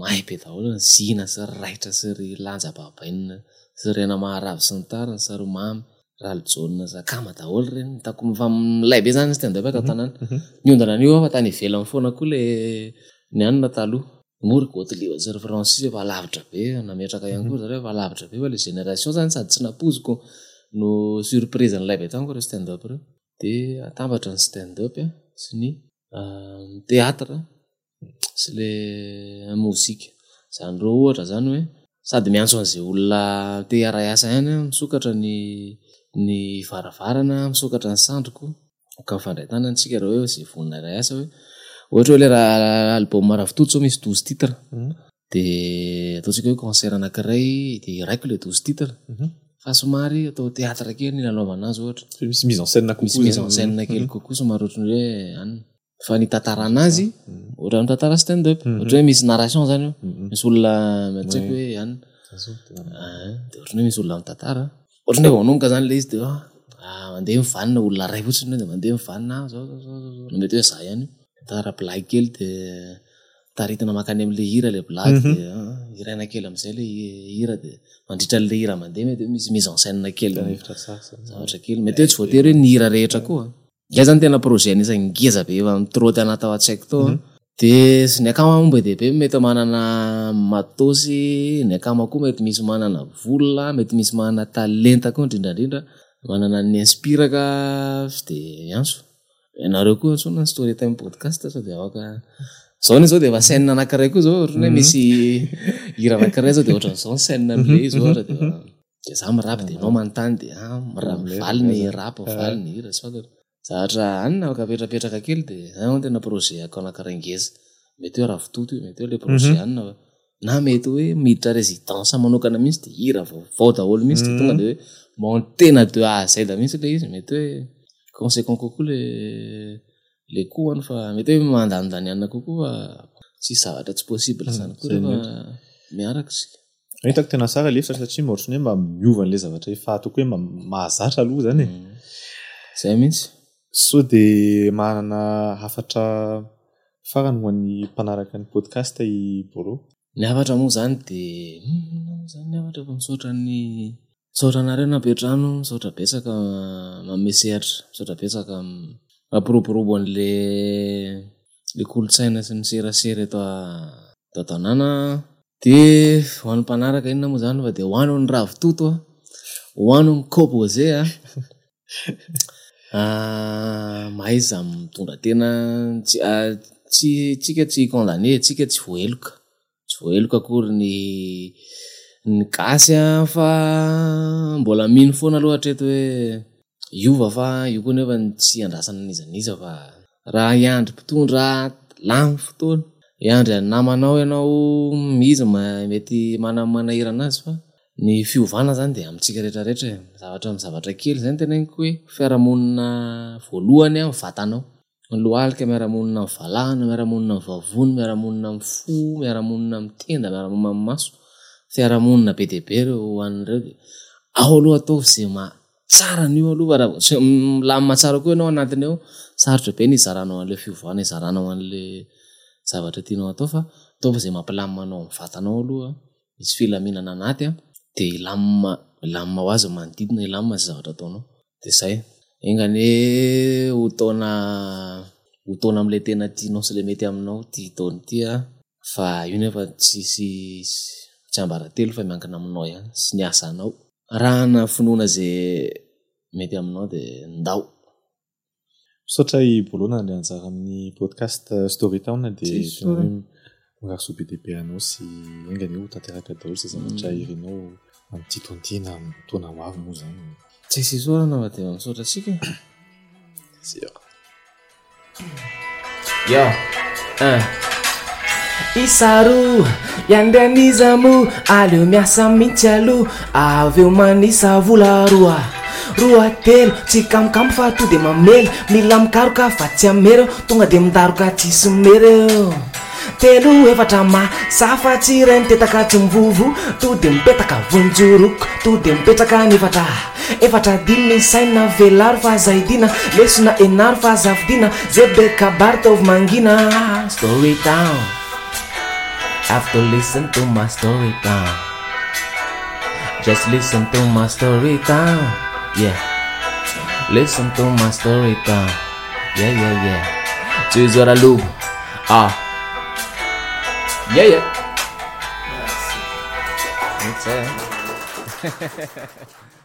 mahay be daholo zina sy raitra sy lanja babainina sy rena maharavo sy ny tariny saromamy ralojona zakama daholo reny vitako mivamilay be zany tsy ndabaka tanana niondana anio fa tany ivelany foana koa le ny anina taloha mory gotleo zero francis va lavitra be nametraka ihany koa zareo va lavitra be le génération zany sady tsy napoziko no surprise n'lay be tango reo stand up reo de atambatra ny stand-up a sy ny théâtre sy le mozika zany reo ohatra zany hoe sady miantso an'izay olona te arayasa ihany misokatra ny ny varavarana misokatra ny sandroko ka mifandray-tana antsika reo hoe zay vonina arayasa hoe ohatra hoe le raha album Maravitoto zao misy douze titres de ataontsika hoe concert anankiray de raiko le douze titres fa somary atao théâtre kely ny lalaovana azy ohatra misy mise en scène kokoa mise en scène kely kokoa somary ohatra hoe anona fa ny tantarana azy ohatra ny tantara stand up ohatra hoe misy narration zany io misy olona matsiko hoe anona de ohatra hoe misy olona mitantara ohatra hoe vaonomoka zany le izy de mandeha mivanina olona ray fotsiny de mandeha mivanina zao zao zao mety hoe za ihany tantara blague kely de taritina makany am'le hira le blague de irana kely am'izay le hira de mandritra le hira mandeha mety misy mise en scène kely zavatra kely mety hoe tsy voatery hoe ny hira rehetra koa ia zany tena projet anisany ngeza be efa mitroty anatao an-tsaiko tao de sy ny akama momba dehibe mety manana matosy ny akama koa mety misy manana vola mety misy manana talenta koa indrindrandrindra manana ny inspiraka de ianso ianareo koa antsona ny Storytime podcast sady afaka zao ny zao de efa scène anankiray koa zao ohatrany hoe misy hira anankiray zao de ohatran'izao ny scène am'le izy ohatra de de za mirapy de anao manontany de ah miravaliny rapa valiny hira sy fantatra zavatra anina afaka apetrapetraka kely de zany ho tena projet ako anankiray ngeza mety hoe Maravitoto io mety hoe le projet anina na mety hoe miditra résidence manokana mihitsy de hira vaovao daholo mihitsy de tonga de hoe montena de a à z mihitsy le izy mety hoe conséquent kokoa le le coût enfin mety mandandany anana kokoa tsy zavatra tsy possible zany koa rehefa miaraksika hitako tena sara lefa satria mohatriny mba miovany le zavatra efa atoko hoe mahazatra aloha zany e zay mihitsy so de manana hafatra farany ho an'ny mpanaraka ny podcast i BOLO ny hafatra moa zany de zany hafatra fa misaotra ny misaotra nareo napetrano misaotra betsaka mamesehatra misaotra betsaka aproporobo an'le le kolotsaina sy ny serasera eto eto tanàna de ho an'ny mpanaraka inona moa zany fa de ho any ny Maravitoto a ho any ny composé a maiza mitondra tena tsy tsika tsy condamné tsika tsy voeloka tsy voeloka akory ny ny gasy a fa mbola mino foana aloha hatreto hoe iova fa io koa nefa tsy andrasana nizaniza fa raha iandry mpitondra lamy fotoana iandry namanao ianao izy mety manamana hirana azy fa Ny fiovana zany dia amintsika rehetrarehetra, zavatra amin'ny zavatra kely zany tena inko hoe fiarahamonina voalohany amin'ny vatanao. Ny lohalika miarahamonina amin'ny valahana, miarahamonina amin'ny vavony, miarahamonina amin'ny fo, miarahamonina amin'ny tenda, miarahamonina amin'ny maso. Fiarahamonina be dia be ireo ho an'ireo dia ao aloha ataovy izay mahatsara an'io aloha raha vao milamina tsara koa ianao anatiny ao, sarotra be ny izaranao an'ilay fiovana, izaranao an'ilay zavatra tianao atao fa ataovy izay mampilaminanao amin'ny vatanao aloha, misy filaminana anaty a. Dia ilamina ilamina ho azy manodidina, ilamina sy zavatra ataonao dia izay engany ho taona ho taona amin'ilay tena tianao sy ilay mety aminao ity taona ity a, fa io nefa tsisy tsy ambaratelo fa miankina aminao ihany sy ny asanao. Raha na finoana izay mety aminao dia ndao. Misaotra i BOLO nandray anjara amin'ny podcast Storytown dia tena raso be dia be anao sy engany ho tanteraka daholo sy zavatra irinao amin'ity taontina amin'ny taona ho avy moa izany. Tsy sy sorana va dia misaotra antsika. Sia. Yo, ah. Isaru, yandani zamu, aleo miasa mihitsy aloha, avy eo manisa vola roa. Roa telo, tsy kamokamo fa to dia mamela, mila mikaroka fa tsy amera, tonga dia midaroka tsisy mereo. Telo efatra ma safa tsy reny tetaka tsy mivovo to dia mipetaka vonjoroko to dia mipetraka nefatra efatra dimy ny saina velaro fahazahidina lesona enaro fahazavidina zebe kabary taovy mangina. Storytown, have to listen to my Storytown, just listen to my Storytown, yeah, listen to my Storytown, yeah yeah yeah, tuzora lugo ah. Yeah, yeah. That's it.